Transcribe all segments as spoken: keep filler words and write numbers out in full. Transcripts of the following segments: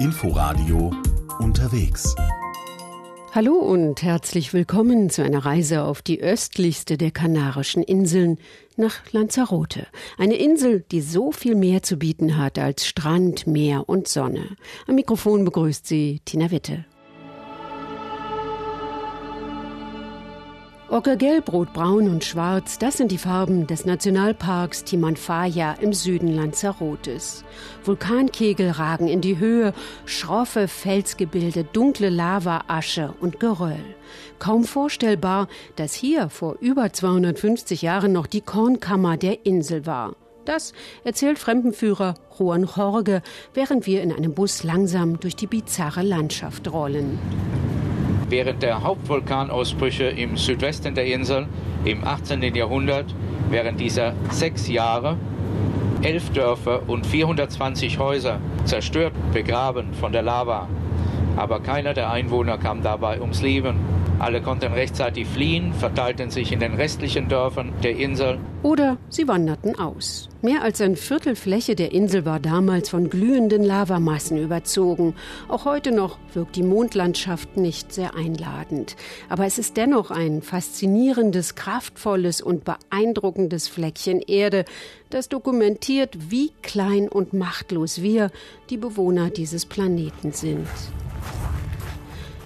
Inforadio unterwegs. Hallo und herzlich willkommen zu einer Reise auf die östlichste der Kanarischen Inseln, nach Lanzarote. Eine Insel, die so viel mehr zu bieten hat als Strand, Meer und Sonne. Am Mikrofon begrüßt sie Tina Witte. Ockergelb, rotbraun und schwarz, das sind die Farben des Nationalparks Timanfaya im Süden Lanzarotes. Vulkankegel ragen in die Höhe, schroffe Felsgebilde, dunkle Lavaasche und Geröll. Kaum vorstellbar, dass hier vor über zweihundertfünfzig Jahren noch die Kornkammer der Insel war. Das erzählt Fremdenführer Juan Jorge, während wir in einem Bus langsam durch die bizarre Landschaft rollen. Während der Hauptvulkanausbrüche im Südwesten der Insel im achtzehnten Jahrhundert, während dieser sechs Jahre, elf Dörfer und vierhundertzwanzig Häuser zerstört, begraben von der Lava. Aber keiner der Einwohner kam dabei ums Leben. Alle konnten rechtzeitig fliehen, verteilten sich in den restlichen Dörfern der Insel. Oder sie wanderten aus. Mehr als ein Viertel Fläche der Insel war damals von glühenden Lavamassen überzogen. Auch heute noch wirkt die Mondlandschaft nicht sehr einladend. Aber es ist dennoch ein faszinierendes, kraftvolles und beeindruckendes Fleckchen Erde, das dokumentiert, wie klein und machtlos wir, die Bewohner dieses Planeten, sind.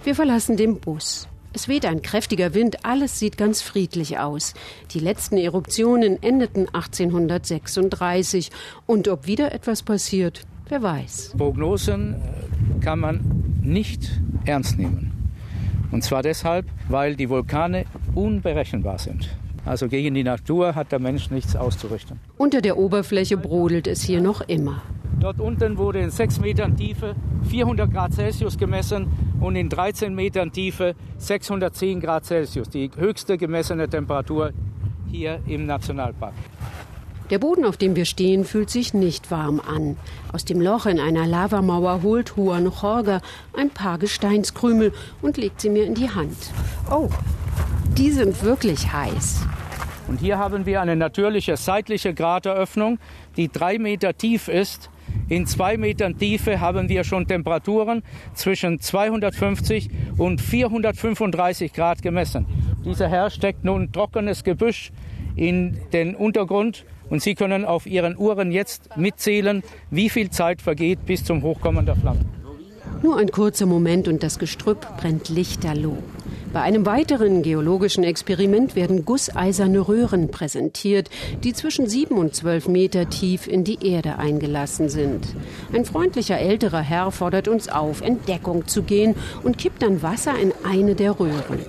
Wir verlassen den Bus. Es weht ein kräftiger Wind, alles sieht ganz friedlich aus. Die letzten Eruptionen endeten achtzehnhundertsechsunddreißig. Und ob wieder etwas passiert, wer weiß. Prognosen kann man nicht ernst nehmen. Und zwar deshalb, weil die Vulkane unberechenbar sind. Also gegen die Natur hat der Mensch nichts auszurichten. Unter der Oberfläche brodelt es hier noch immer. Dort unten wurde in sechs Metern Tiefe vierhundert Grad Celsius gemessen und in dreizehn Metern Tiefe sechshundertzehn Grad Celsius, die höchste gemessene Temperatur hier im Nationalpark. Der Boden, auf dem wir stehen, fühlt sich nicht warm an. Aus dem Loch in einer Lavamauer holt Juan Jorge ein paar Gesteinskrümel und legt sie mir in die Hand. Oh, die sind wirklich heiß. Und hier haben wir eine natürliche seitliche Krateröffnung, die drei Meter tief ist. In zwei Metern Tiefe haben wir schon Temperaturen zwischen zweihundertfünfzig und vierhundertfünfunddreißig Grad gemessen. Dieser Herr steckt nun trockenes Gebüsch in den Untergrund und Sie können auf Ihren Uhren jetzt mitzählen, wie viel Zeit vergeht bis zum Hochkommen der Flammen. Nur ein kurzer Moment und das Gestrüpp brennt lichterloh. Bei einem weiteren geologischen Experiment werden gusseiserne Röhren präsentiert, die zwischen sieben und zwölf Meter tief in die Erde eingelassen sind. Ein freundlicher älterer Herr fordert uns auf, in Deckung zu gehen und kippt dann Wasser in eine der Röhren.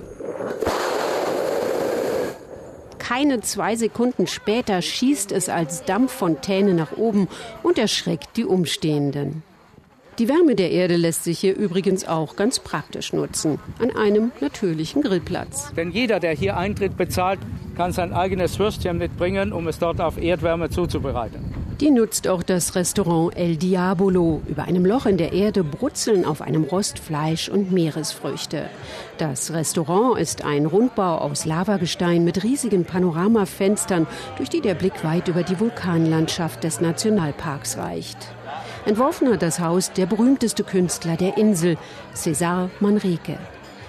Keine zwei Sekunden später schießt es als Dampffontäne nach oben und erschreckt die Umstehenden. Die Wärme der Erde lässt sich hier übrigens auch ganz praktisch nutzen, an einem natürlichen Grillplatz. Denn jeder, der hier Eintritt bezahlt, kann sein eigenes Würstchen mitbringen, um es dort auf Erdwärme zuzubereiten. Die nutzt auch das Restaurant El Diabolo. Über einem Loch in der Erde brutzeln auf einem Rost Fleisch und Meeresfrüchte. Das Restaurant ist ein Rundbau aus Lavagestein mit riesigen Panoramafenstern, durch die der Blick weit über die Vulkanlandschaft des Nationalparks reicht. Entworfen hat das Haus der berühmteste Künstler der Insel, César Manrique.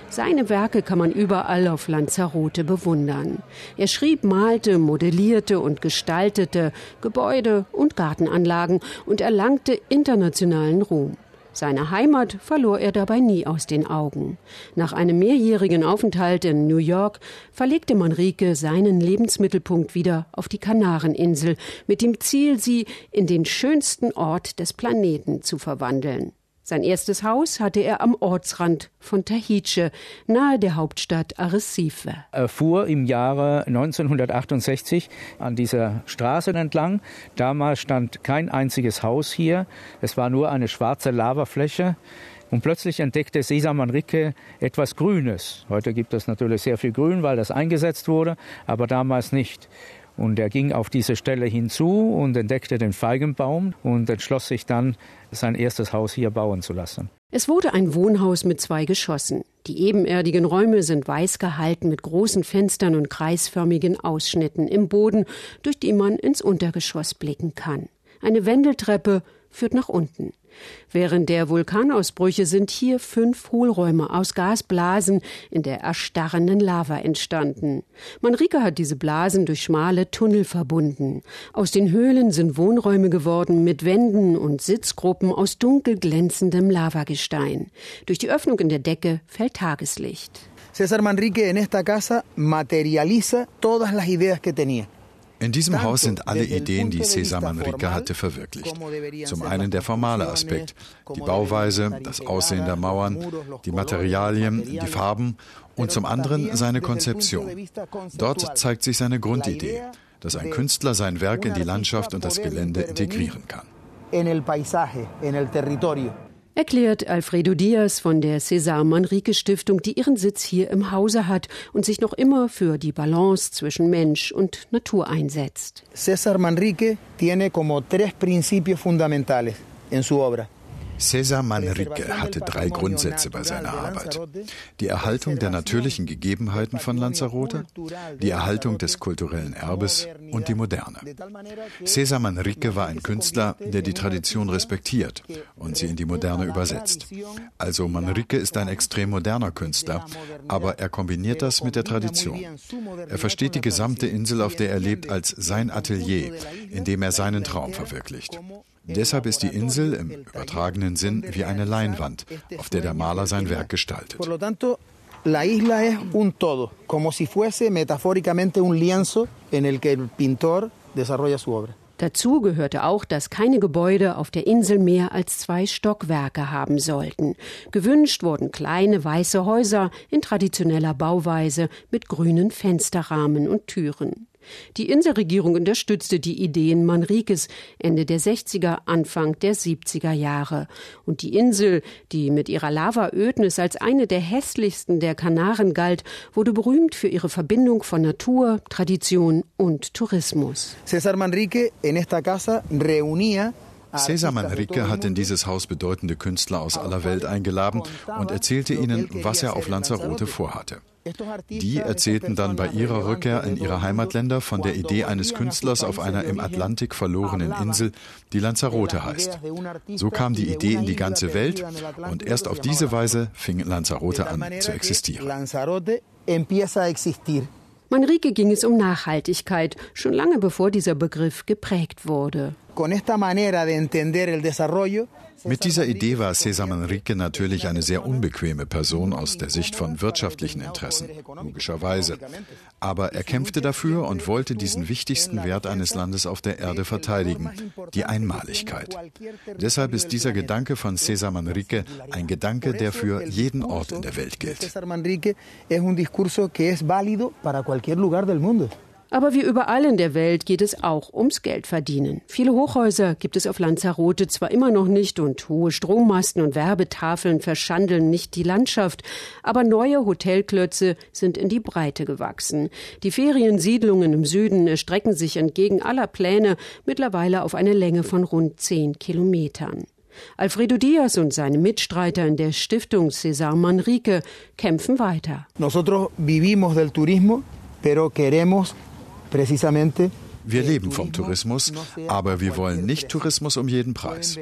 Seine Werke kann man überall auf Lanzarote bewundern. Er schrieb, malte, modellierte und gestaltete Gebäude und Gartenanlagen und erlangte internationalen Ruhm. Seine Heimat verlor er dabei nie aus den Augen. Nach einem mehrjährigen Aufenthalt in New York verlegte Manrique seinen Lebensmittelpunkt wieder auf die Kanareninsel, mit dem Ziel, sie in den schönsten Ort des Planeten zu verwandeln. Sein erstes Haus hatte er am Ortsrand von Tahitze, nahe der Hauptstadt Arrecife. Er fuhr im Jahre neunzehnhundertachtundsechzig an dieser Straße entlang. Damals stand kein einziges Haus hier. Es war nur eine schwarze Lavafläche. Und plötzlich entdeckte César Manrique etwas Grünes. Heute gibt es natürlich sehr viel Grün, weil das eingesetzt wurde, aber damals nicht. Und er ging auf diese Stelle hinzu und entdeckte den Feigenbaum und entschloss sich dann, sein erstes Haus hier bauen zu lassen. Es wurde ein Wohnhaus mit zwei Geschossen. Die ebenerdigen Räume sind weiß gehalten mit großen Fenstern und kreisförmigen Ausschnitten im Boden, durch die man ins Untergeschoss blicken kann. Eine Wendeltreppe führt nach unten. Während der Vulkanausbrüche sind hier fünf Hohlräume aus Gasblasen in der erstarrenden Lava entstanden. Manrique hat diese Blasen durch schmale Tunnel verbunden. Aus den Höhlen sind Wohnräume geworden mit Wänden und Sitzgruppen aus dunkel glänzendem Lavagestein. Durch die Öffnung in der Decke fällt Tageslicht. César Manrique in esta casa materializa todas las ideas que tenía. In diesem Haus sind alle Ideen, die César Manrique hatte, verwirklicht. Zum einen der formale Aspekt, die Bauweise, das Aussehen der Mauern, die Materialien, die Farben und zum anderen seine Konzeption. Dort zeigt sich seine Grundidee, dass ein Künstler sein Werk in die Landschaft und das Gelände integrieren kann. Erklärt Alfredo Díaz von der César Manrique Stiftung, die ihren Sitz hier im Hause hat und sich noch immer für die Balance zwischen Mensch und Natur einsetzt. César Manrique tiene como tres principios fundamentales en su obra. César Manrique hatte drei Grundsätze bei seiner Arbeit. Die Erhaltung der natürlichen Gegebenheiten von Lanzarote, die Erhaltung des kulturellen Erbes und die Moderne. César Manrique war ein Künstler, der die Tradition respektiert und sie in die Moderne übersetzt. Also Manrique ist ein extrem moderner Künstler, aber er kombiniert das mit der Tradition. Er versteht die gesamte Insel, auf der er lebt, als sein Atelier, in dem er seinen Traum verwirklicht. Deshalb ist die Insel im übertragenen Sinn wie eine Leinwand, auf der der Maler sein Werk gestaltet. Dazu gehörte auch, dass keine Gebäude auf der Insel mehr als zwei Stockwerke haben sollten. Gewünscht wurden kleine weiße Häuser in traditioneller Bauweise mit grünen Fensterrahmen und Türen. Die Inselregierung unterstützte die Ideen Manriques Ende der sechziger, Anfang der siebziger Jahre. Und die Insel, die mit ihrer Lavaödnis als eine der hässlichsten der Kanaren galt, wurde berühmt für ihre Verbindung von Natur, Tradition und Tourismus. César Manrique in esta casa reunía César Manrique hat in dieses Haus bedeutende Künstler aus aller Welt eingeladen und erzählte ihnen, was er auf Lanzarote vorhatte. Die erzählten dann bei ihrer Rückkehr in ihre Heimatländer von der Idee eines Künstlers auf einer im Atlantik verlorenen Insel, die Lanzarote heißt. So kam die Idee in die ganze Welt und erst auf diese Weise fing Lanzarote an zu existieren. Manrique ging es um Nachhaltigkeit, schon lange bevor dieser Begriff geprägt wurde. Mit dieser Idee war César Manrique natürlich eine sehr unbequeme Person aus der Sicht von wirtschaftlichen Interessen, logischerweise. Aber er kämpfte dafür und wollte diesen wichtigsten Wert eines Landes auf der Erde verteidigen, die Einmaligkeit. Deshalb ist dieser Gedanke von César Manrique ein Gedanke, der für jeden Ort in der Welt gilt. Aber wie überall in der Welt geht es auch ums Geldverdienen. Viele Hochhäuser gibt es auf Lanzarote zwar immer noch nicht und hohe Strommasten und Werbetafeln verschandeln nicht die Landschaft, aber neue Hotelklötze sind in die Breite gewachsen. Die Feriensiedlungen im Süden erstrecken sich entgegen aller Pläne mittlerweile auf eine Länge von rund zehn Kilometern. Alfredo Díaz und seine Mitstreiter in der Stiftung César Manrique kämpfen weiter. Nosotros vivimos del turismo, pero queremos precisamente. Wir leben vom Tourismus, aber wir wollen nicht Tourismus um jeden Preis.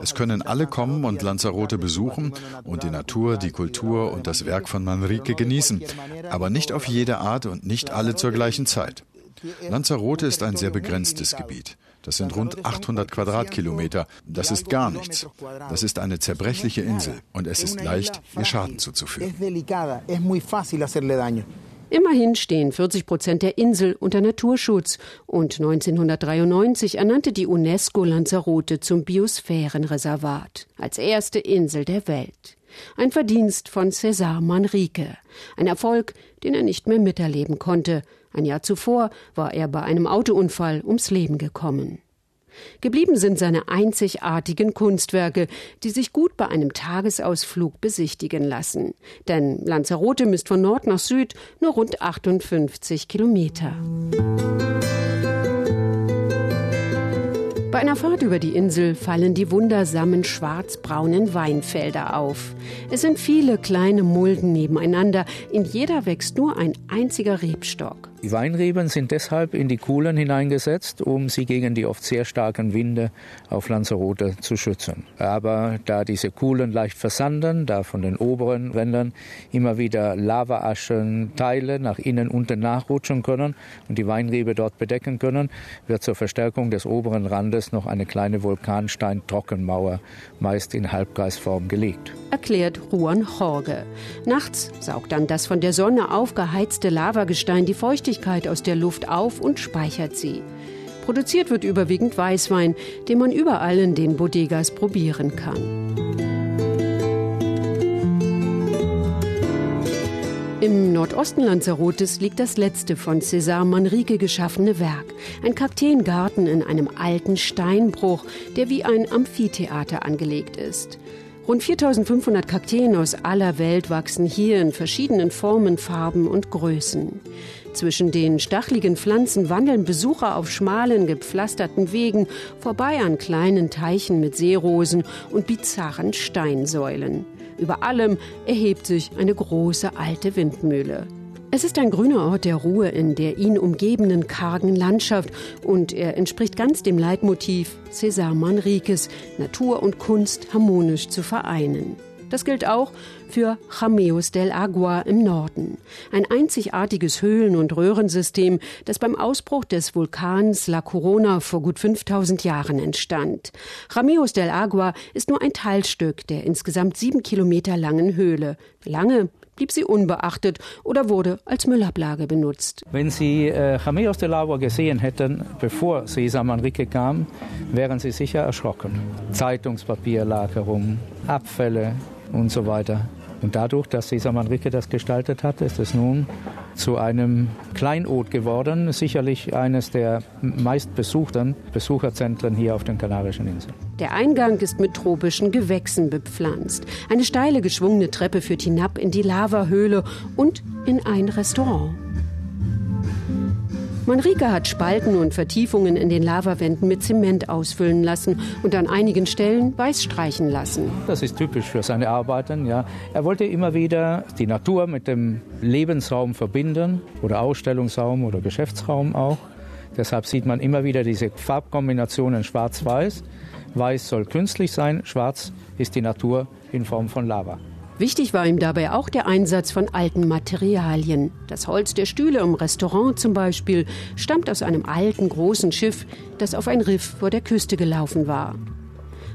Es können alle kommen und Lanzarote besuchen und die Natur, die Kultur und das Werk von Manrique genießen, aber nicht auf jede Art und nicht alle zur gleichen Zeit. Lanzarote ist ein sehr begrenztes Gebiet. Das sind rund achthundert Quadratkilometer. Das ist gar nichts. Das ist eine zerbrechliche Insel und es ist leicht, ihr Schaden zuzufügen. Immerhin stehen vierzig Prozent der Insel unter Naturschutz und neunzehnhundertdreiundneunzig ernannte die UNESCO Lanzarote zum Biosphärenreservat, als erste Insel der Welt. Ein Verdienst von César Manrique, ein Erfolg, den er nicht mehr miterleben konnte. Ein Jahr zuvor war er bei einem Autounfall ums Leben gekommen. Geblieben sind seine einzigartigen Kunstwerke, die sich gut bei einem Tagesausflug besichtigen lassen. Denn Lanzarote misst von Nord nach Süd nur rund achtundfünfzig Kilometer. Bei einer Fahrt über die Insel fallen die wundersamen schwarzbraunen Weinfelder auf. Es sind viele kleine Mulden nebeneinander, in jeder wächst nur ein einziger Rebstock. Die Weinreben sind deshalb in die Kuhlen hineingesetzt, um sie gegen die oft sehr starken Winde auf Lanzarote zu schützen. Aber da diese Kuhlen leicht versanden, da von den oberen Rändern immer wieder Lavaaschen, Teile nach innen unten nachrutschen können und die Weinrebe dort bedecken können, wird zur Verstärkung des oberen Randes noch eine kleine Vulkanstein-Trockenmauer, meist in Halbkreisform gelegt. Erklärt Juan Jorge. Nachts saugt dann das von der Sonne aufgeheizte Lavagestein die Feuchte aus der Luft auf und speichert sie. Produziert wird überwiegend Weißwein, den man überall in den Bodegas probieren kann. Im Nordosten Lanzarotes liegt das letzte von César Manrique geschaffene Werk. Ein Kakteengarten in einem alten Steinbruch, der wie ein Amphitheater angelegt ist. Rund viertausendfünfhundert Kakteen aus aller Welt wachsen hier in verschiedenen Formen, Farben und Größen. Zwischen den stacheligen Pflanzen wandeln Besucher auf schmalen, gepflasterten Wegen vorbei an kleinen Teichen mit Seerosen und bizarren Steinsäulen. Über allem erhebt sich eine große alte Windmühle. Es ist ein grüner Ort der Ruhe in der ihn umgebenden kargen Landschaft und er entspricht ganz dem Leitmotiv César Manriques, Natur und Kunst harmonisch zu vereinen. Das gilt auch für Jameos del Agua im Norden. Ein einzigartiges Höhlen- und Röhrensystem, das beim Ausbruch des Vulkans La Corona vor gut fünftausend Jahren entstand. Jameos del Agua ist nur ein Teilstück der insgesamt sieben Kilometer langen Höhle. Lange blieb sie unbeachtet oder wurde als Müllablage benutzt. Wenn Sie äh, Jameos del Agua gesehen hätten, bevor César Manrique kam, wären Sie sicher erschrocken. Zeitungspapier lag herum, Abfälle und so weiter. Und dadurch, dass César Manrique das gestaltet hat, ist es nun zu einem Kleinod geworden, sicherlich eines der meistbesuchten Besucherzentren hier auf den Kanarischen Inseln. Der Eingang ist mit tropischen Gewächsen bepflanzt. Eine steile, geschwungene Treppe führt hinab in die Lavahöhle und in ein Restaurant. Manrique hat Spalten und Vertiefungen in den Lavawänden mit Zement ausfüllen lassen und an einigen Stellen weiß streichen lassen. Das ist typisch für seine Arbeiten. Ja. Er wollte immer wieder die Natur mit dem Lebensraum verbinden oder Ausstellungsraum oder Geschäftsraum auch. Deshalb sieht man immer wieder diese Farbkombinationen schwarz-weiß. Weiß soll künstlich sein, schwarz ist die Natur in Form von Lava. Wichtig war ihm dabei auch der Einsatz von alten Materialien. Das Holz der Stühle im Restaurant zum Beispiel stammt aus einem alten, großen Schiff, das auf ein Riff vor der Küste gelaufen war.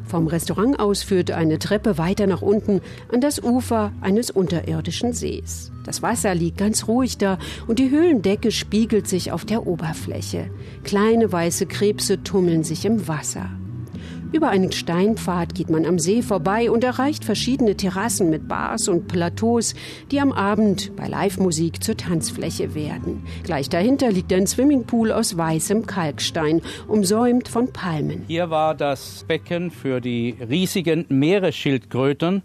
Vom Restaurant aus führt eine Treppe weiter nach unten an das Ufer eines unterirdischen Sees. Das Wasser liegt ganz ruhig da und die Höhlendecke spiegelt sich auf der Oberfläche. Kleine weiße Krebse tummeln sich im Wasser. Über einen Steinpfad geht man am See vorbei und erreicht verschiedene Terrassen mit Bars und Plateaus, die am Abend bei Live-Musik zur Tanzfläche werden. Gleich dahinter liegt ein Swimmingpool aus weißem Kalkstein, umsäumt von Palmen. Hier war das Becken für die riesigen Meeresschildkröten,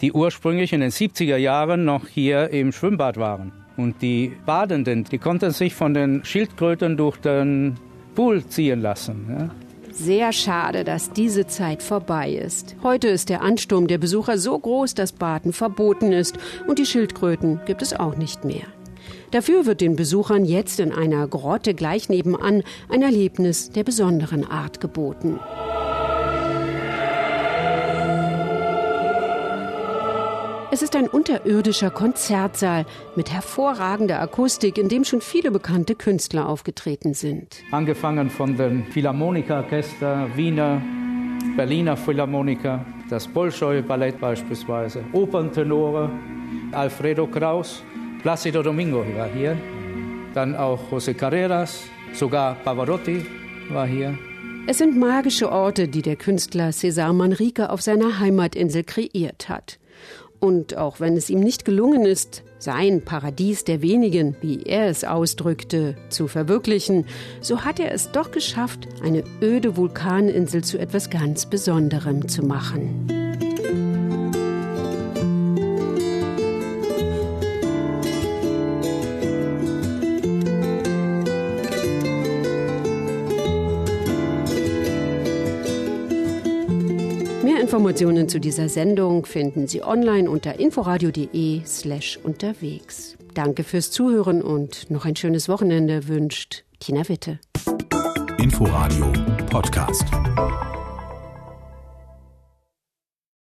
die ursprünglich in den siebziger Jahren noch hier im Schwimmbad waren. Und die Badenden, die konnten sich von den Schildkröten durch den Pool ziehen lassen, ja. Sehr schade, dass diese Zeit vorbei ist. Heute ist der Ansturm der Besucher so groß, dass Baden verboten ist und die Schildkröten gibt es auch nicht mehr. Dafür wird den Besuchern jetzt in einer Grotte gleich nebenan ein Erlebnis der besonderen Art geboten. Es ist ein unterirdischer Konzertsaal mit hervorragender Akustik, in dem schon viele bekannte Künstler aufgetreten sind. Angefangen von den Philharmonikerorchester, Wiener, Berliner Philharmoniker, das Bolschoi-Ballett beispielsweise, Operntenore, Alfredo Kraus, Placido Domingo war hier, dann auch José Carreras, sogar Pavarotti war hier. Es sind magische Orte, die der Künstler César Manrique auf seiner Heimatinsel kreiert hat. Und auch wenn es ihm nicht gelungen ist, sein Paradies der wenigen, wie er es ausdrückte, zu verwirklichen, so hat er es doch geschafft, eine öde Vulkaninsel zu etwas ganz Besonderem zu machen. Informationen zu dieser Sendung finden Sie online unter inforadio punkt de slash unterwegs. Danke fürs Zuhören und noch ein schönes Wochenende wünscht Tina Witte. Inforadio Podcast.